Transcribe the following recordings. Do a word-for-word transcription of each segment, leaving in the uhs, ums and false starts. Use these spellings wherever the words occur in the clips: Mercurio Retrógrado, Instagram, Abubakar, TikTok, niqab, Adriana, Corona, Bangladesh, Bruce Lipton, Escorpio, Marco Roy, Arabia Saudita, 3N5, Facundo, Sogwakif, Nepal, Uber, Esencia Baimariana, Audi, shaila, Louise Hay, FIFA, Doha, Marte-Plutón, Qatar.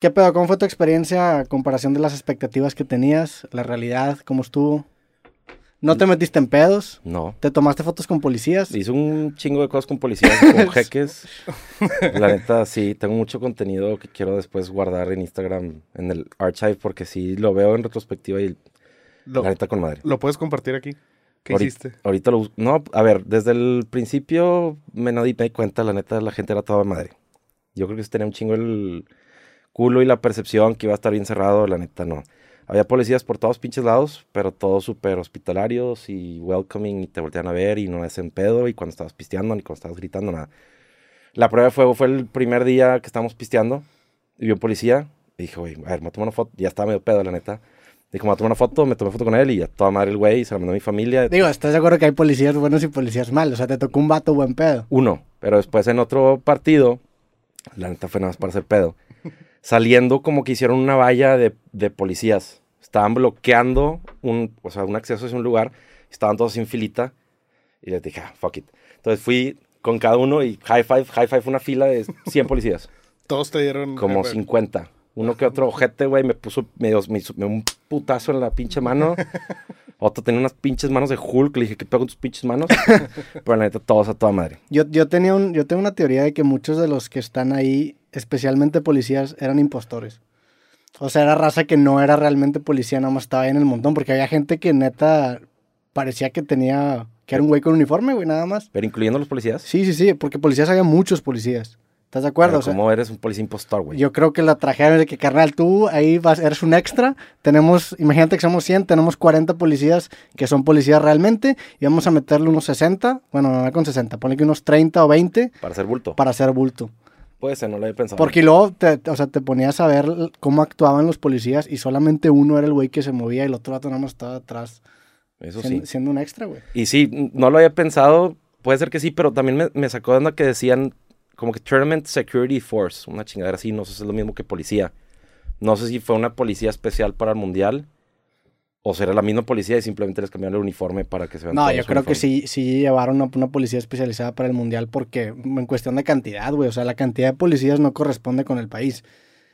¿Qué pedo? ¿Cómo fue tu experiencia a comparación de las expectativas que tenías? ¿La realidad? ¿Cómo estuvo? ¿No te metiste en pedos? No. ¿Te tomaste fotos con policías? Hice un chingo de cosas con policías, con jeques. La neta, sí, tengo mucho contenido que quiero después guardar en Instagram, en el archive, porque sí lo veo en retrospectiva y lo, la neta con madre. ¿Lo puedes compartir aquí? ¿Qué ahorita, hiciste? Ahorita lo... No, a ver, desde el principio me, me di cuenta, la neta, la gente era toda madre. Yo creo que eso tenía un chingo el... culo y la percepción que iba a estar bien cerrado, la neta no. Había policías por todos pinches lados, pero todos súper hospitalarios y welcoming y te voltean a ver y no hacen pedo y cuando estabas pisteando ni cuando estabas gritando, nada. La prueba de fuego fue el primer día que estábamos pisteando y vi un policía y dije, güey, a ver, me voy a tomar una foto. Ya estaba medio pedo, la neta. Dijo, me voy a tomar una foto, me tomé foto con él y ya toda madre el güey y se la mandó a mi familia. Digo, ¿estás de acuerdo que hay policías buenos y policías malos? O sea, te tocó un vato buen pedo. Uno, pero después en otro partido, la neta fue nada más para hacer pedo. Saliendo como que hicieron una valla de, de policías. Estaban bloqueando un, o sea, un acceso hacia un lugar. Estaban todos sin filita. Y les dije, ah, fuck it. Entonces fui con cada uno y high five, high five, una fila de cien policías. Todos te dieron... Como cincuenta. Uno que otro ojete, güey, me puso medio, me, me, un putazo en la pinche mano. Otro tenía unas pinches manos de Hulk. Le dije, ¿qué pedo con tus pinches manos? Pero la neta, todos a toda madre. Yo, yo, tenía un, yo tengo una teoría de que muchos de los que están ahí, especialmente policías, eran impostores. O sea, era raza que no era realmente policía, nada más estaba ahí en el montón. Porque había gente que neta parecía que tenía... Que era un güey con uniforme, güey, nada más. ¿Pero incluyendo los policías? Sí, sí, sí. Porque policías había muchos policías. ¿Estás de acuerdo? Pero o sea, ¿cómo eres un policía impostor, güey? Yo creo que la tragedia es que, carnal, tú ahí vas, eres un extra. Tenemos, imagínate que somos cien, tenemos cuarenta policías que son policías realmente. Y vamos a meterle unos sesenta. Bueno, no, no con sesenta. Ponle que unos treinta o veinte. Para hacer bulto. Para hacer bulto. Puede ser, no lo había pensado. Porque luego, te, o sea, te ponías a ver cómo actuaban los policías y solamente uno era el güey que se movía y el otro vato nada más estaba atrás. Eso siendo, sí. Siendo un extra, güey. Y sí, no lo había pensado. Puede ser que sí, pero también me, me sacó de onda que decían... Como que Tournament Security Force, una chingadera así, no sé si es lo mismo que policía. No sé si fue una policía especial para el mundial o será la misma policía y simplemente les cambiaron el uniforme para que se vean. No, yo creo uniforme. Que sí, sí llevaron una, una policía especializada para el mundial porque en cuestión de cantidad, güey, o sea, la cantidad de policías no corresponde con el país.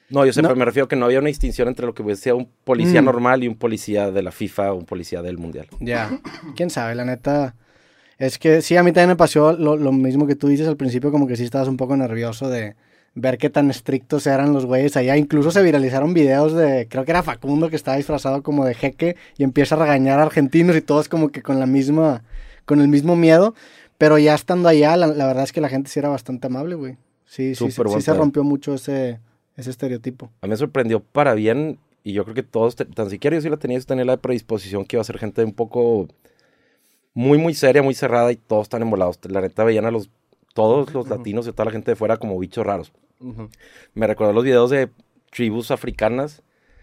No, yo siempre no. Me refiero a que no había una distinción entre lo que decía un policía mm. normal y un policía de la FIFA o un policía del mundial. Ya, quién sabe, la neta... Es que sí, a mí también me pasó lo, lo mismo que tú dices al principio, como que sí estabas un poco nervioso de ver qué tan estrictos eran los güeyes allá. Incluso se viralizaron videos de, creo que era Facundo que estaba disfrazado como de jeque y empieza a regañar a argentinos y todos como que con la misma, con el mismo miedo. Pero ya estando allá, la, la verdad es que la gente sí era bastante amable, güey. Sí, sí, sí, sí se rompió mucho ese, ese estereotipo. A mí me sorprendió para bien y yo creo que todos, tan siquiera yo sí la tenía, yo tenía la predisposición que iba a ser gente un poco... Muy, muy seria, muy cerrada y todos están embolados. La neta veían a los, todos los latinos y toda la gente de fuera como bichos raros. Uh-huh. Me recordó los videos de tribus africanas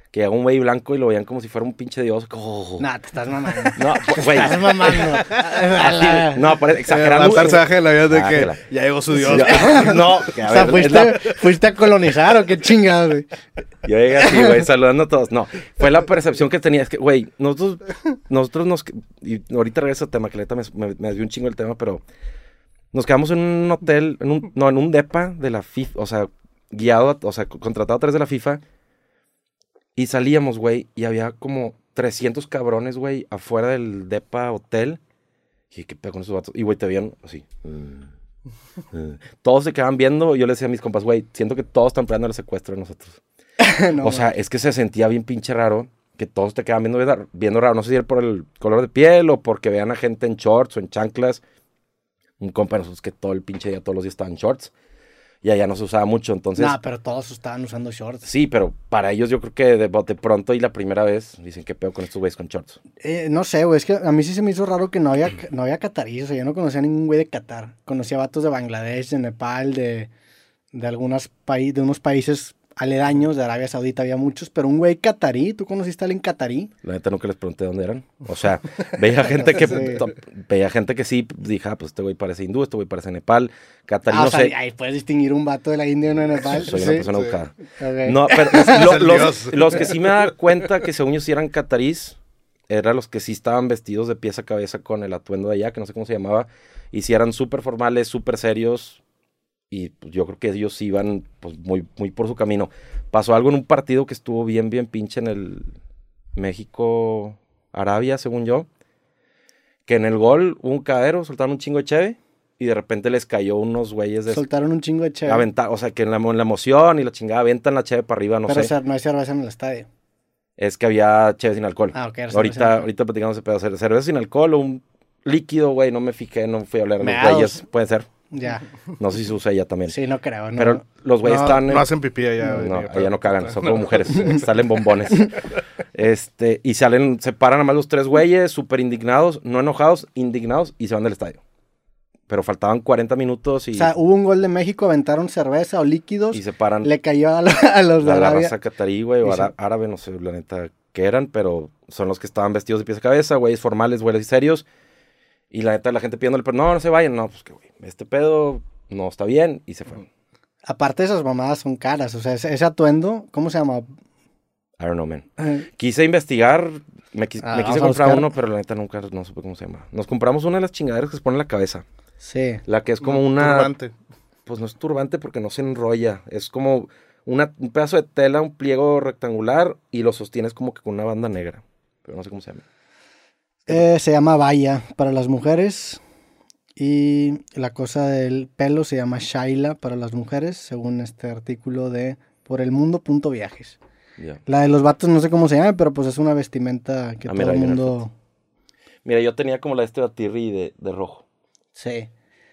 que llegaba un güey blanco y lo veían como si fuera un pinche dios. Oh. No, nah, te estás mamando. No, güey. Te estás mamando. Así, no, parece exagerando. Un mensaje de la vida de que ya llegó su dios. No. O sea, ¿fuiste a colonizar o qué chingada, güey? Yo llegué así, güey, saludando a todos. No, fue la percepción que tenía. Es que, güey, nosotros, nosotros nos... Y ahorita regreso al tema, que neta me, me, me desvió un chingo el tema, pero nos quedamos en un hotel, en un, no, en un depa de la FIFA, o sea, guiado, o sea, contratado a través de la FIFA, y salíamos, güey, y había como trescientos cabrones, güey, afuera del depa hotel. Y dije, ¿qué pedo con esos vatos? Y, güey, te veían así. Mm. Mm. Todos se quedaban viendo, y yo le decía a mis compas, güey, siento que todos están planeando el secuestro de nosotros. No, o sea, man. Es que se sentía bien pinche raro que todos te quedaban viendo, viendo raro. No sé si era por el color de piel o porque vean a gente en shorts o en chanclas. Un compa de nosotros que todo el pinche día, todos los días estaban en shorts. Y allá no se usaba mucho, entonces... No, nah, pero todos estaban usando shorts. Sí, pero para ellos yo creo que de, de pronto y la primera vez dicen, ¿qué pedo con estos güeyes con shorts? Eh, no sé, güey, es que a mí sí se me hizo raro que no había, no había cataríes. O sea, yo no conocía a ningún güey de Qatar. Conocía vatos de Bangladesh, de Nepal, de, de, algunos paí- de unos países... aledaños de Arabia Saudita, había muchos, pero un güey catarí, ¿tú conociste a alguien catarí? La neta nunca les pregunté dónde eran, o sea, veía gente que sí. to, veía gente que sí, dije, ah, pues este güey parece hindú, este güey parece Nepal, catarí, ah, no o sé. Sea, ahí puedes distinguir un vato de la India o no de Nepal. Soy sí, una persona sí. educada. Okay. No, pero lo, los, los que sí me daba cuenta que según yo sí eran catarís, eran los que sí estaban vestidos de pies a cabeza con el atuendo de allá, que no sé cómo se llamaba, y sí eran súper formales, súper serios, y pues, yo creo que ellos iban pues, muy, muy por su camino. Pasó algo en un partido que estuvo bien, bien pinche en el México-Arabia, según yo, que en el gol hubo un cadero, soltaron un chingo de cheve y de repente les cayó unos güeyes de... Soltaron un chingo de cheve. Aventa, o sea, que en la, en la emoción y la chingada aventan la cheve para arriba, no Pero, sé. Pero o sea, no hay cerveza en el estadio. Es que había cheve sin alcohol. Ah, ok. Ahorita, ahorita platicamos de pedazo. Cerveza sin alcohol o un líquido, güey, no me fijé, no fui a hablar de Meados. Los güeyes. Puede ser. Ya. No sé si se usa ella también. Sí, no creo. No. Pero los güeyes no, están... No hacen pipí allá. No, allá pero... no cagan, son como mujeres, salen bombones. Este, y salen, se paran a más los tres güeyes, súper indignados, no enojados, indignados, y se van del estadio. Pero faltaban cuarenta minutos y... O sea, hubo un gol de México, aventaron cerveza o líquidos. Y se paran. Le cayó a, la, a los de Arabia. A la raza catarí, güey, o se... árabe, no sé, la neta, qué eran, pero son los que estaban vestidos de pies a cabeza, güeyes formales, güeyes serios. Y la neta, la gente pidiéndole, pero no, no se vayan. No, pues que güey, este pedo no está bien. Y se fueron. Aparte esas mamadas son caras. O sea, ese, ese atuendo, ¿cómo se llama? I don't know, man. Uh-huh. Quise investigar, me, quis, ah, me quise comprar uno, pero la neta nunca, no supe cómo se llama. Nos compramos una de las chingaderas que se pone en la cabeza. Sí. La que es como no, una... Turbante. Pues no es turbante porque no se enrolla. Es como una, un pedazo de tela, un pliego rectangular y lo sostienes como que con una banda negra. Pero no sé cómo se llama. Eh, se llama baya para las mujeres y la cosa del pelo se llama shaila para las mujeres, según este artículo de por el mundo punto viajes. Yeah. La de los vatos no sé cómo se llama, pero pues es una vestimenta que ah, todo mira, el mundo... Mira, yo tenía como la este batirri de, de rojo. Sí.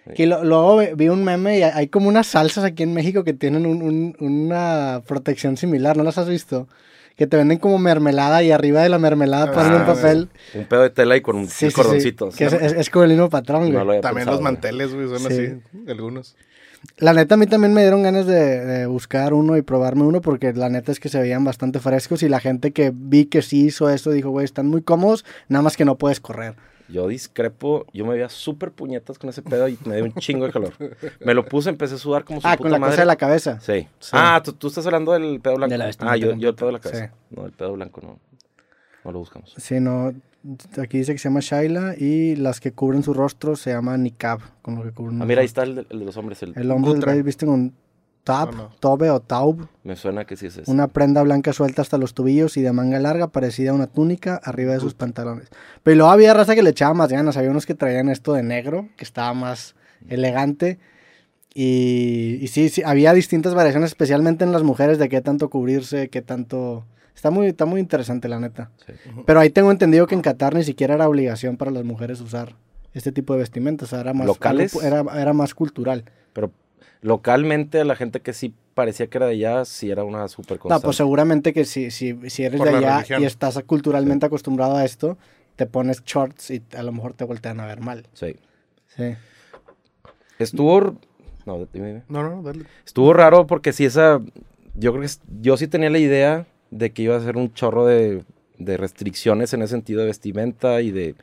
Sí. Que lo, luego vi un meme y hay como unas salsas aquí en México que tienen un, un, una protección similar, ¿no las has visto? Que te venden como mermelada y arriba de la mermelada ah, ponen un papel. Un pedo de tela y con un sí, sí, cordoncito. Sí. Que es, es, es como el mismo patrón, güey. No también pensado, los manteles, güey, son sí. así, algunos. La neta, a mí también me dieron ganas de, de buscar uno y probarme uno, porque la neta es que se veían bastante frescos y la gente que vi que sí hizo eso dijo, güey, están muy cómodos, nada más que no puedes correr. Yo discrepo, yo me veía súper puñetas con ese pedo y me dio un chingo de calor. Me lo puse, empecé a sudar como su ah, puta madre. Ah, con la madre. Cosa de la cabeza. Sí. sí. Ah, ¿tú, tú estás hablando del pedo blanco. De la ah, yo, yo el pedo de la cabeza. Sí. No, el pedo blanco no, no lo buscamos. Sí, no, aquí dice que se llama shaila y las que cubren su rostro se llama niqab, con lo que cubren. Ah, mira, ahí está el de, el de los hombres. El, el hombre del viste con tab, no, no. tobe o taub. Me suena que sí es eso. Una prenda blanca suelta hasta los tobillos y de manga larga parecida a una túnica arriba de sus Uf. pantalones. Pero luego había raza que le echaba más ganas. Había unos que traían esto de negro, que estaba más elegante. Y, y sí, sí, había distintas variaciones, especialmente en las mujeres, de qué tanto cubrirse, qué tanto... Está muy, está muy interesante, la neta. Sí. Pero ahí tengo entendido que en Qatar ni siquiera era obligación para las mujeres usar este tipo de vestimentas. O sea, era más ¿Locales? Era, era más cultural. Pero... Localmente, a la gente que sí parecía que era de allá, sí era una súper cosa. No, pues seguramente que si, si, si eres Por de allá religión. Y estás culturalmente sí. acostumbrado a esto, te pones shorts y a lo mejor te voltean a ver mal. Sí. Sí. Estuvo... No, dime. No, no, dale. Estuvo raro porque sí esa... Yo creo que yo sí tenía la idea de que iba a ser un chorro de, de restricciones en ese sentido de vestimenta y de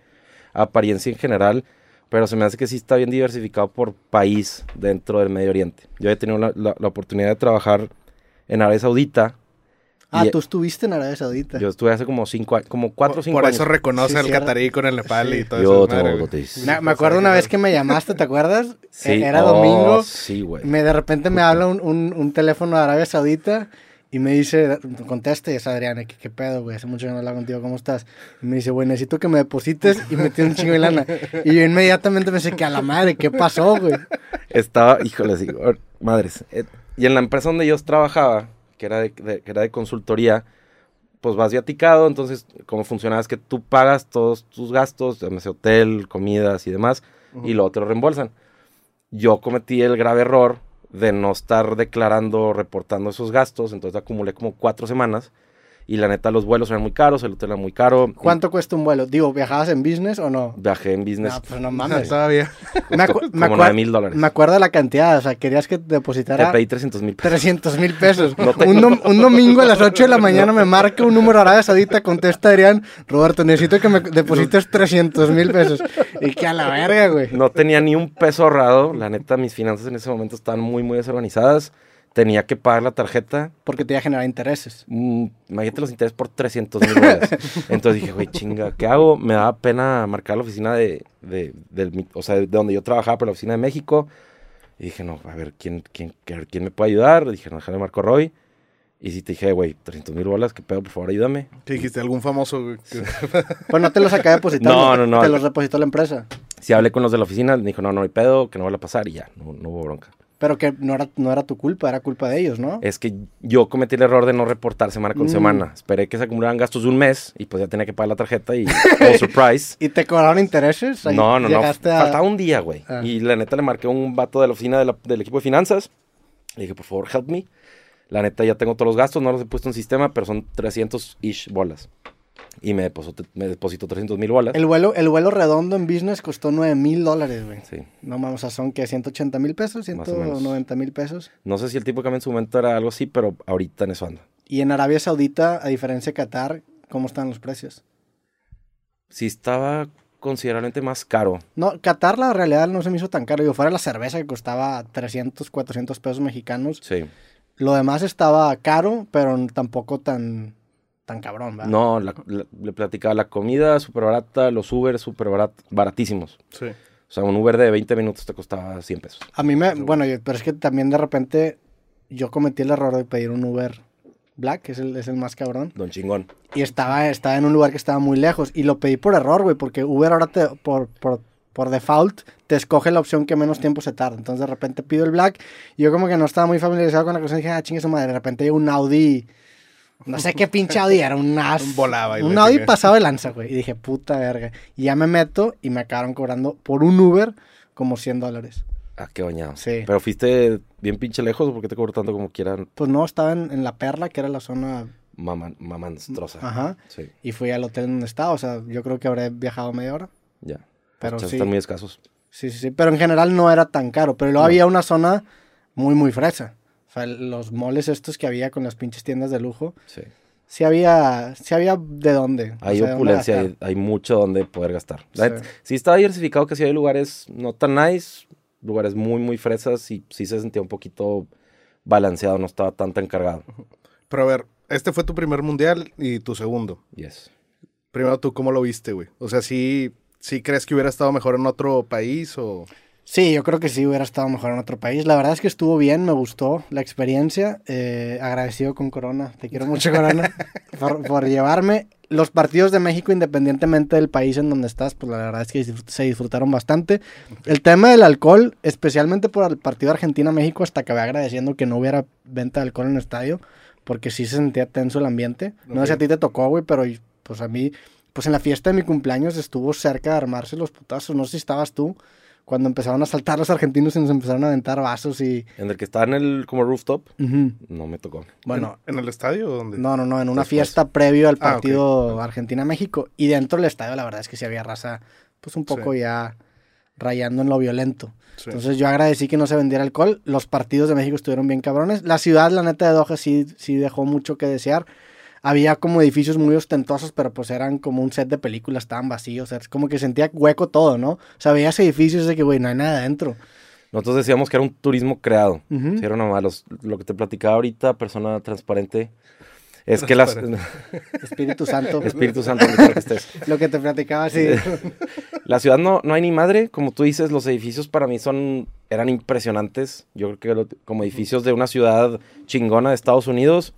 apariencia en general. Pero se me hace que sí está bien diversificado por país dentro del Medio Oriente. Yo he tenido la, la, la oportunidad de trabajar en Arabia Saudita. Ah, tú estuviste en Arabia Saudita. Yo estuve hace como cinco, como cuatro o cinco años. Por eso reconoce sí, el sí, catarí con el Nepal sí. y todo yo eso. Te... Sí, me acuerdo una vez que me llamaste, ¿te acuerdas? Sí. Era oh, domingo. Sí, güey. Me, de repente me habla un, un, un teléfono de Arabia Saudita. Y me dice, contesta, y es Adriana, ¿qué, qué pedo, güey? Hace mucho que no hablaba contigo, ¿cómo estás? Y me dice, güey, necesito que me deposites, y metí un chingo de lana. Y yo inmediatamente me dice, que a la madre, ¿qué pasó, güey? Estaba, híjole, sí, madres. Eh, y en la empresa donde yo trabajaba, que era de, de, que era de consultoría, pues vas viaticado, entonces, ¿cómo funcionaba? Es que tú pagas todos tus gastos, llámese hotel, comidas y demás, uh-huh. y luego te lo reembolsan. Yo cometí el grave error de no estar declarando, reportando esos gastos, entonces acumulé como cuatro semanas, y la neta los vuelos eran muy caros, el hotel era muy caro. ¿Cuánto y... cuesta un vuelo? Digo, ¿viajabas en business o no? Viajé en business. No, pues no mames. Todavía. Me acu- como me acu- nueve mil dólares. Me acuerdo de la cantidad, o sea, querías que te depositara... Te pedí trescientos mil pesos. trescientos mil pesos. No te... un, dom- un domingo a las ocho de la mañana me marca un número Arabia Saudita, contesta Adrián, Roberto, necesito que me deposites trescientos mil pesos. Y que a la verga, güey. No tenía ni un peso ahorrado, la neta, mis finanzas en ese momento estaban muy, muy desorganizadas. Tenía que pagar la tarjeta. Porque te iba a generar intereses. Mm, imagínate los intereses por trescientos mil dólares. Entonces dije, güey, chinga, ¿qué hago? Me daba pena marcar la oficina de, de, del, o sea, de donde yo trabajaba, pero la oficina de México. Y dije, no, a ver, ¿quién, quién, ¿quién me puede ayudar? Dije, no, déjame Marco Roy. Y sí te dije, güey, trescientos mil bolas, ¿qué pedo? Por favor, ayúdame. ¿Qué dijiste? ¿Algún famoso? Que... Pues no te los acabé depositando. No, no, no. Te los depositó la empresa. Sí, hablé con los de la oficina, me dijo, no, no hay pedo, que no vale a pasar, y ya, no, no hubo bronca. Pero que no era, no era tu culpa, era culpa de ellos, ¿no? Es que yo cometí el error de no reportar semana con mm. semana. Esperé que se acumularan gastos de un mes y pues ya tenía que pagar la tarjeta y oh, surprise. ¿Y te cobraron intereses? Ahí no, no, no. A... Faltaba un día, güey. Ah. Y la neta le marqué a un vato de la oficina de la, del equipo de finanzas. Le dije, por favor, help me. La neta ya tengo todos los gastos, no los he puesto en sistema, pero son trescientos ish bolas. Y me depositó, me depositó trescientos mil bolas. El vuelo, el vuelo redondo en business costó nueve mil dólares, güey. Sí. No, vamos, o sea, son que ciento ochenta mil pesos, ciento noventa mil pesos. No sé si el tipo que en su momento era algo así, pero ahorita en eso anda. Y en Arabia Saudita, a diferencia de Qatar, ¿cómo están los precios? Sí, estaba considerablemente más caro. No, Qatar la realidad no se me hizo tan caro. Yo fuera la cerveza que costaba trescientos, cuatrocientos pesos mexicanos. Sí. Lo demás estaba caro, pero tampoco tan... tan cabrón, ¿verdad? No, la, la, le platicaba la comida súper barata, los Uber súper barat, baratísimos. Sí. O sea, un Uber de veinte minutos te costaba cien pesos. A mí me... Bueno, pero es que también de repente yo cometí el error de pedir un Uber Black, que es el, es el más cabrón. Don Chingón. Y estaba, estaba en un lugar que estaba muy lejos y lo pedí por error, güey, porque Uber ahora te... por, por Por default, te escoge la opción que menos tiempo se tarda. Entonces, de repente pido el Black. Y yo como que no estaba muy familiarizado con la cuestión. Dije, ah, chingue su madre. De repente llegó un Audi... No sé qué pinche Audi era, un as. Un volaba. Y un Audi que... pasado de lanza, güey. Y dije, puta verga. Y ya me meto y me acabaron cobrando por un Uber como cien dólares. Ah, qué bañado. Sí. ¿Pero fuiste bien pinche lejos o por qué te cobró tanto como quieran? Pues no, estaba en, en La Perla, que era la zona... Maman, mamanstrosa. Ajá. Sí. Y fui al hotel donde estaba. O sea, yo creo que habré viajado media hora. Ya. Pero sí, están muy escasos. Sí, sí, sí. Pero en general no era tan caro. Pero luego no. Había una zona muy, muy fresa. O sea, los moles estos que había con las pinches tiendas de lujo. Sí. Sí había, sí había de dónde. Hay o sea, opulencia, dónde hay, hay mucho donde poder gastar. Sí. Sí estaba diversificado, que sí hay lugares no tan nice, lugares muy, muy fresas y sí se sentía un poquito balanceado, no estaba tan, tan cargado. Pero a ver, este fue tu primer mundial y tu segundo. Yes. Primero tú, ¿cómo lo viste, güey? O sea, sí... ¿Sí crees que hubiera estado mejor en otro país o...? Sí, yo creo que sí hubiera estado mejor en otro país. La verdad es que estuvo bien, me gustó la experiencia. Eh, agradecido con Corona. Te quiero mucho, Corona, por, por llevarme. Los partidos de México, independientemente del país en donde estás, pues la verdad es que se disfrutaron bastante. El tema del alcohol, especialmente por el partido Argentina-México, hasta acabé agradeciendo que no hubiera venta de alcohol en el estadio, porque sí se sentía tenso el ambiente. No okay. Sé si a ti te tocó, güey, pero pues a mí... Pues en la fiesta de mi cumpleaños estuvo cerca de armarse los putazos. No sé si estabas tú cuando empezaron a saltar los argentinos y nos empezaron a aventar vasos y... ¿En el que estaba en el como rooftop? Uh-huh. No me tocó. Bueno... ¿En, ¿En el estadio o dónde? No, no, no. En una Después. fiesta previo al partido ah, okay. Argentina-México. Y dentro del estadio la verdad es que sí había raza pues un poco sí. ya rayando en lo violento. Sí. Entonces yo agradecí que no se vendiera alcohol. Los partidos de México estuvieron bien cabrones. La ciudad, la neta de Doha, sí, sí dejó mucho que desear. Había como edificios muy ostentosos, pero pues eran como un set de películas, estaban vacíos. O sea, como que sentía hueco todo, ¿no? O sea, veías edificios de que, güey, no hay nada adentro. Nosotros decíamos que era un turismo creado. Uh-huh. Sí, era nomás los, lo que te platicaba ahorita, persona transparente. Es transparente. que las... Espíritu Santo. Espíritu Santo. Que estés. Lo que te platicaba, sí. La ciudad no, no hay ni madre. Como tú dices, los edificios para mí son... Eran impresionantes. Yo creo que como edificios de una ciudad chingona de Estados Unidos...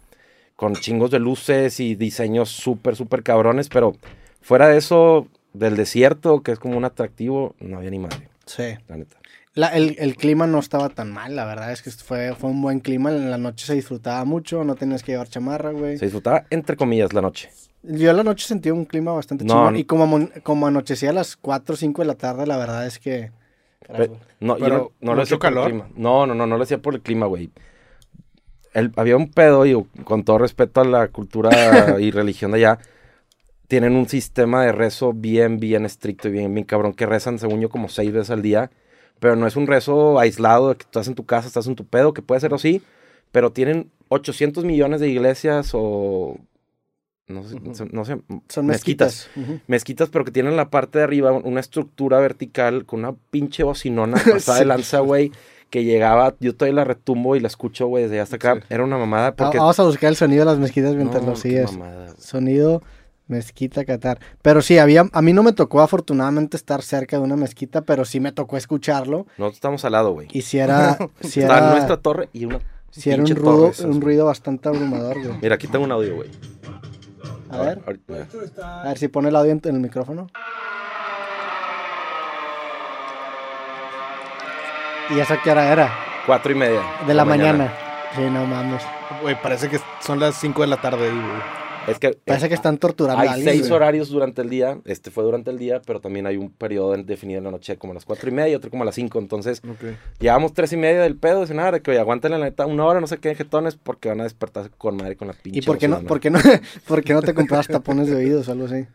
con chingos de luces y diseños súper, súper cabrones, pero fuera de eso, del desierto, que es como un atractivo, no había ni madre. Sí. La neta. La, el, el clima no estaba tan mal, la verdad es que fue, fue un buen clima, en la noche se disfrutaba mucho, no tenías que llevar chamarra, güey. Se disfrutaba, entre comillas, la noche. Yo la noche sentí un clima bastante no, chingón, no. y como, como anochecía a las cuatro o cinco de la tarde, la verdad es que... Pero, no, pero, yo no, no lo hacía calor. Por el clima. No, no, no, no lo hacía por el clima, güey. El, había un pedo, y con todo respeto a la cultura y religión de allá, tienen un sistema de rezo bien, bien estricto y bien, bien cabrón, que rezan, según yo, como seis veces al día, pero no es un rezo aislado, que estás en tu casa, estás en tu pedo, que puede ser así, pero tienen ochocientos millones de iglesias o... No sé, uh-huh. no sé son mezquitas. Mezquitas, uh-huh. mezquitas, pero que tienen la parte de arriba una estructura vertical con una pinche bocinona pasada sí. de lanza, güey. Que llegaba, yo todavía la retumbo y la escucho, güey, desde hasta acá. Sí. Era una mamada porque... Vamos a buscar el sonido de las mezquitas mientras no, lo sigues. Mamada, sonido Mezquita Qatar. Pero sí, había, a mí no me tocó afortunadamente estar cerca de una mezquita, pero sí me tocó escucharlo. Nosotros estamos al lado, güey. Y si era... si era Está nuestra torre y una si era un ruido, esas, un ruido bastante abrumador, güey. Mira, aquí tengo un audio, güey. A, a ver. ver. A ver si pone el audio en el micrófono. ¿Y esa qué hora era? Cuatro y media. De la, la mañana. mañana. Sí, no mames. Güey, parece que son las cinco de la tarde, güey. Es que parece eh, que están torturando hay a alguien, seis güey. horarios durante el día. Este fue durante el día, pero también hay un periodo definido en la noche, como a las cuatro y media y otro como a las cinco. Entonces, okay. Llevamos tres y media del pedo. Dicen, ah, que oye, aguanten la neta una hora, no se queden jetones, porque van a despertarse con madre con la pinche. ¿Y por qué no, por qué no, por qué no te compras tapones de oídos o algo así?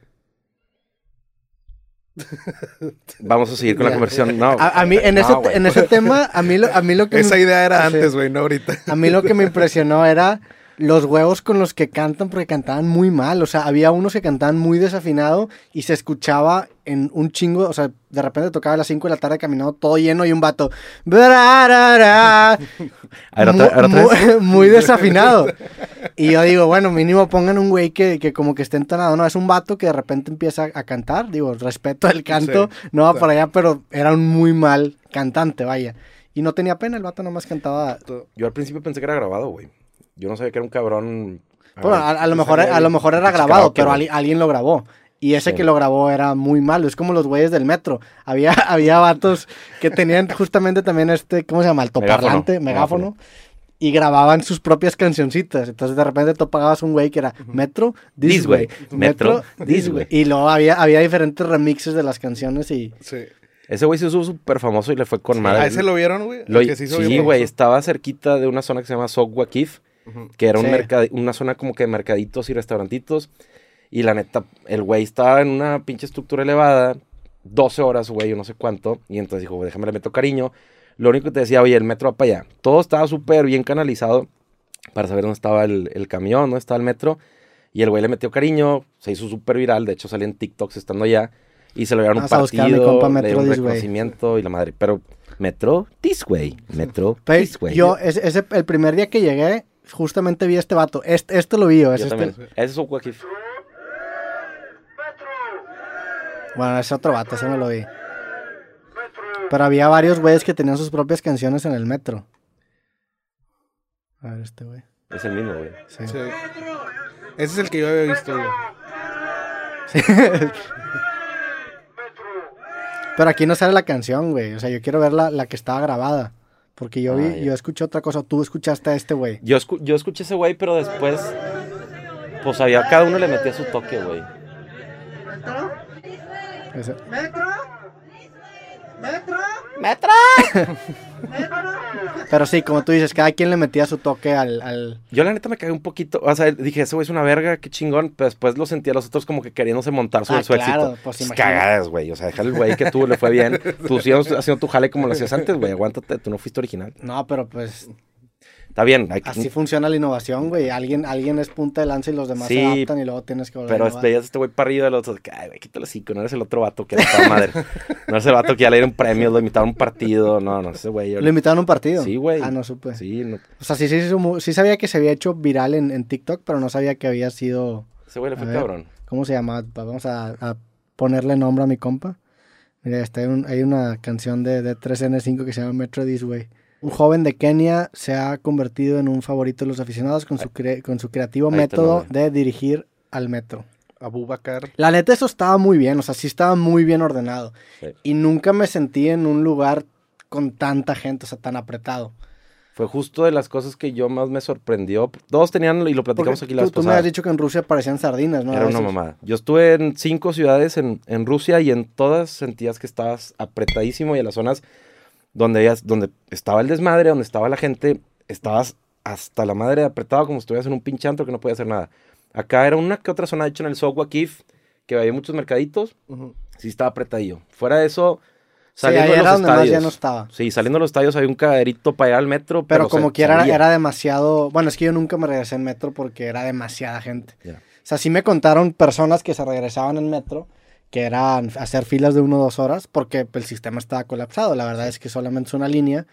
Vamos a seguir con ya, la conversión. No, a, a mí en, no, ese, no, en ese tema, a mí lo, a mí lo que esa me, idea era sí, antes, güey, no ahorita. A mí lo que me impresionó era los huevos con los que cantan, porque cantaban muy mal. O sea, había unos que cantaban muy desafinado y se escuchaba en un chingo. O sea, de repente tocaba a las cinco de la tarde, caminando todo lleno y un vato. Ahora otra, muy, muy, muy desafinado. Y yo digo, bueno, mínimo pongan un güey que, que como que esté entonado. No, es un vato que de repente empieza a cantar. Digo, respeto el canto, sí, no va por allá, pero era un muy mal cantante, vaya. Y no tenía pena, el vato nomás cantaba. Yo al principio pensé que era grabado, güey. Yo no sabía que era un cabrón... Bueno, a, a, lo mejor, a lo mejor era grabado, pero ali, alguien lo grabó. Y ese sí. que lo grabó era muy malo. Es como los güeyes del metro. Había, había vatos que tenían justamente también este... ¿Cómo se llama? Altoparlante, megáfono. megáfono. Y grababan sus propias cancioncitas. Entonces, de repente, tú pagabas un güey que era Metro, This, this way. way. Metro, This Way. Y luego había, había diferentes remixes de las canciones y... Sí. Ese güey se hizo súper famoso y le fue con sí, madre. ¿A ese lo vieron, güey? Lo, que se hizo sí, güey. Estaba cerquita de una zona que se llama Sogwakif. Que era un sí. mercad- una zona como que de mercaditos y restaurantitos. Y la neta, el güey estaba en una pinche estructura elevada, doce horas, güey, yo no sé cuánto. Y entonces dijo, déjame le meto cariño. Lo único que te decía, oye, el metro va para allá. Todo estaba súper bien canalizado para saber dónde estaba el, el camión, dónde estaba el metro. Y el güey le metió cariño, se hizo súper viral. De hecho, salía en TikToks estando allá. Y se lo dieron un partido, le dieron un reconocimiento y la madre. Pero, Metro, this way. Metro, pero this way. Yo, ese, ese, el primer día que llegué, justamente vi a este vato. Este, este lo vi yo. Es yo este. Ese es Sogwakif. Bueno, ese otro vato, ese no lo vi. Pero había varios güeyes que tenían sus propias canciones en el metro. A ver, este güey. Es el mismo, güey. Sí. Sí. Ese es el que yo había visto, güey. Sí. Pero aquí no sale la canción, güey. O sea, yo quiero ver la, la que estaba grabada. Porque yo vi, ah, yo escuché otra cosa. Tú escuchaste a este güey. Yo, escu- yo escuché a ese güey, pero después... Pues había... Cada uno le metía su toque, güey. ¿Metro? Ese. ¿Metro? ¿Metro? ¿Metro? Pero sí, como tú dices, cada quien le metía su toque al... al... Yo la neta me cagué un poquito. O sea, dije, ese güey es una verga, qué chingón. Pero después lo sentí a los otros como que queriéndose montar sobre ah, su claro, éxito. Pues, pues cagadas, güey. O sea, déjale el güey que tú le fue bien. Tú sigues haciendo tu jale como lo hacías antes, güey. Aguántate, tú no fuiste original. No, pero pues... Está bien. Hay... Así funciona la innovación, güey. Alguien, alguien es punta de lanza y los demás sí, se adaptan y luego tienes que volver. Pero despedías a este güey para arriba de los otros. Ay, güey, quítale cinco. No eres el otro vato que está madre. No eres el vato que ya le dieron premios, lo invitaron a un partido. No, no, ese güey. Yo... ¿Lo invitaron a un partido? Sí, güey. Ah, no supe. Sí, no. O sea, sí, sí, sí, sí sabía que se había hecho viral en, en TikTok, pero no sabía que había sido... Ese güey le fue cabrón. ¿Cómo se llamaba? Vamos a, a ponerle nombre a mi compa. Mira, está, hay, un, hay una canción de, de tres ene cinco que se llama Metro This Way. Un joven de Kenia se ha convertido en un favorito de los aficionados con su, cre- con su creativo Ahí método de dirigir al metro. Abubakar. La neta, eso estaba muy bien, o sea, sí estaba muy bien ordenado. Sí. Y nunca me sentí en un lugar con tanta gente, o sea, tan apretado. Fue justo de las cosas que yo más me sorprendió. Todos tenían, y lo platicamos Porque aquí la vez pasada. Tú me has dicho que en Rusia parecían sardinas, ¿no? Era una mamada. Yo estuve en cinco ciudades en, en Rusia y en todas sentías que estabas apretadísimo y en las zonas... Donde, donde estaba el desmadre, donde estaba la gente, estabas hasta la madre apretado como si estuvieras en un pinche antro que no podías hacer nada. Acá era una que otra zona, de hecho en el Sogwakif, que había muchos mercaditos, uh-huh. sí estaba apretadillo. Fuera de eso, saliendo sí, de los estadios. Ya no estaba. Sí, saliendo de los estadios había un caderito para ir al metro. Pero, pero como se, quiera era, era demasiado... Bueno, es que yo nunca me regresé en metro porque era demasiada gente. Yeah. O sea, sí me contaron personas que se regresaban en metro... que eran hacer filas de uno o dos horas, porque el sistema estaba colapsado. La verdad es que solamente es una línea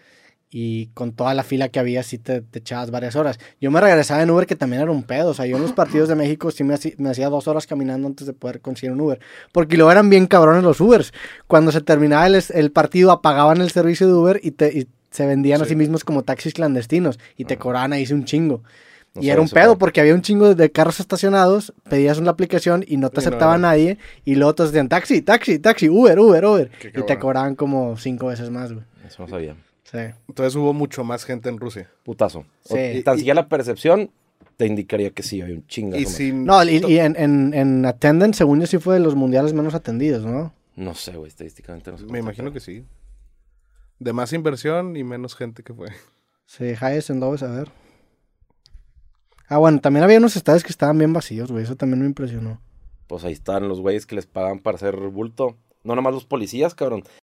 y con toda la fila que había sí te, te echabas varias horas. Yo me regresaba en Uber, que también era un pedo. O sea, yo en los partidos de México sí me hacía, me hacía dos horas caminando antes de poder conseguir un Uber, porque luego eran bien cabrones los Ubers. Cuando se terminaba el, el partido apagaban el servicio de Uber y, te, y se vendían sí. a sí mismos como taxis clandestinos y te cobraban ahí un chingo. No y sé, era un pedo, porque había un chingo de carros estacionados, pedías una aplicación y no te aceptaba no. nadie, y luego te decían taxi, taxi, taxi, Uber, Uber, Uber, qué, qué y te bueno. cobraban como cinco veces más, güey. Eso no sabía. Sí. Entonces hubo mucho más gente en Rusia. Putazo. Sí. O, y tan y, siquiera la percepción te indicaría que sí, hay un chingazo. Y si, no, y, y en, en, en attendance, según yo, sí fue de los mundiales menos atendidos, ¿no? No sé, güey, estadísticamente no sé. Me imagino que sí. De más inversión y menos gente que fue. Sí, highest and lowest, a ver. Ah, bueno, también había unos estadios que estaban bien vacíos, güey. Eso también me impresionó. Pues ahí están los güeyes que les pagan para hacer bulto. No nomás los policías, cabrón.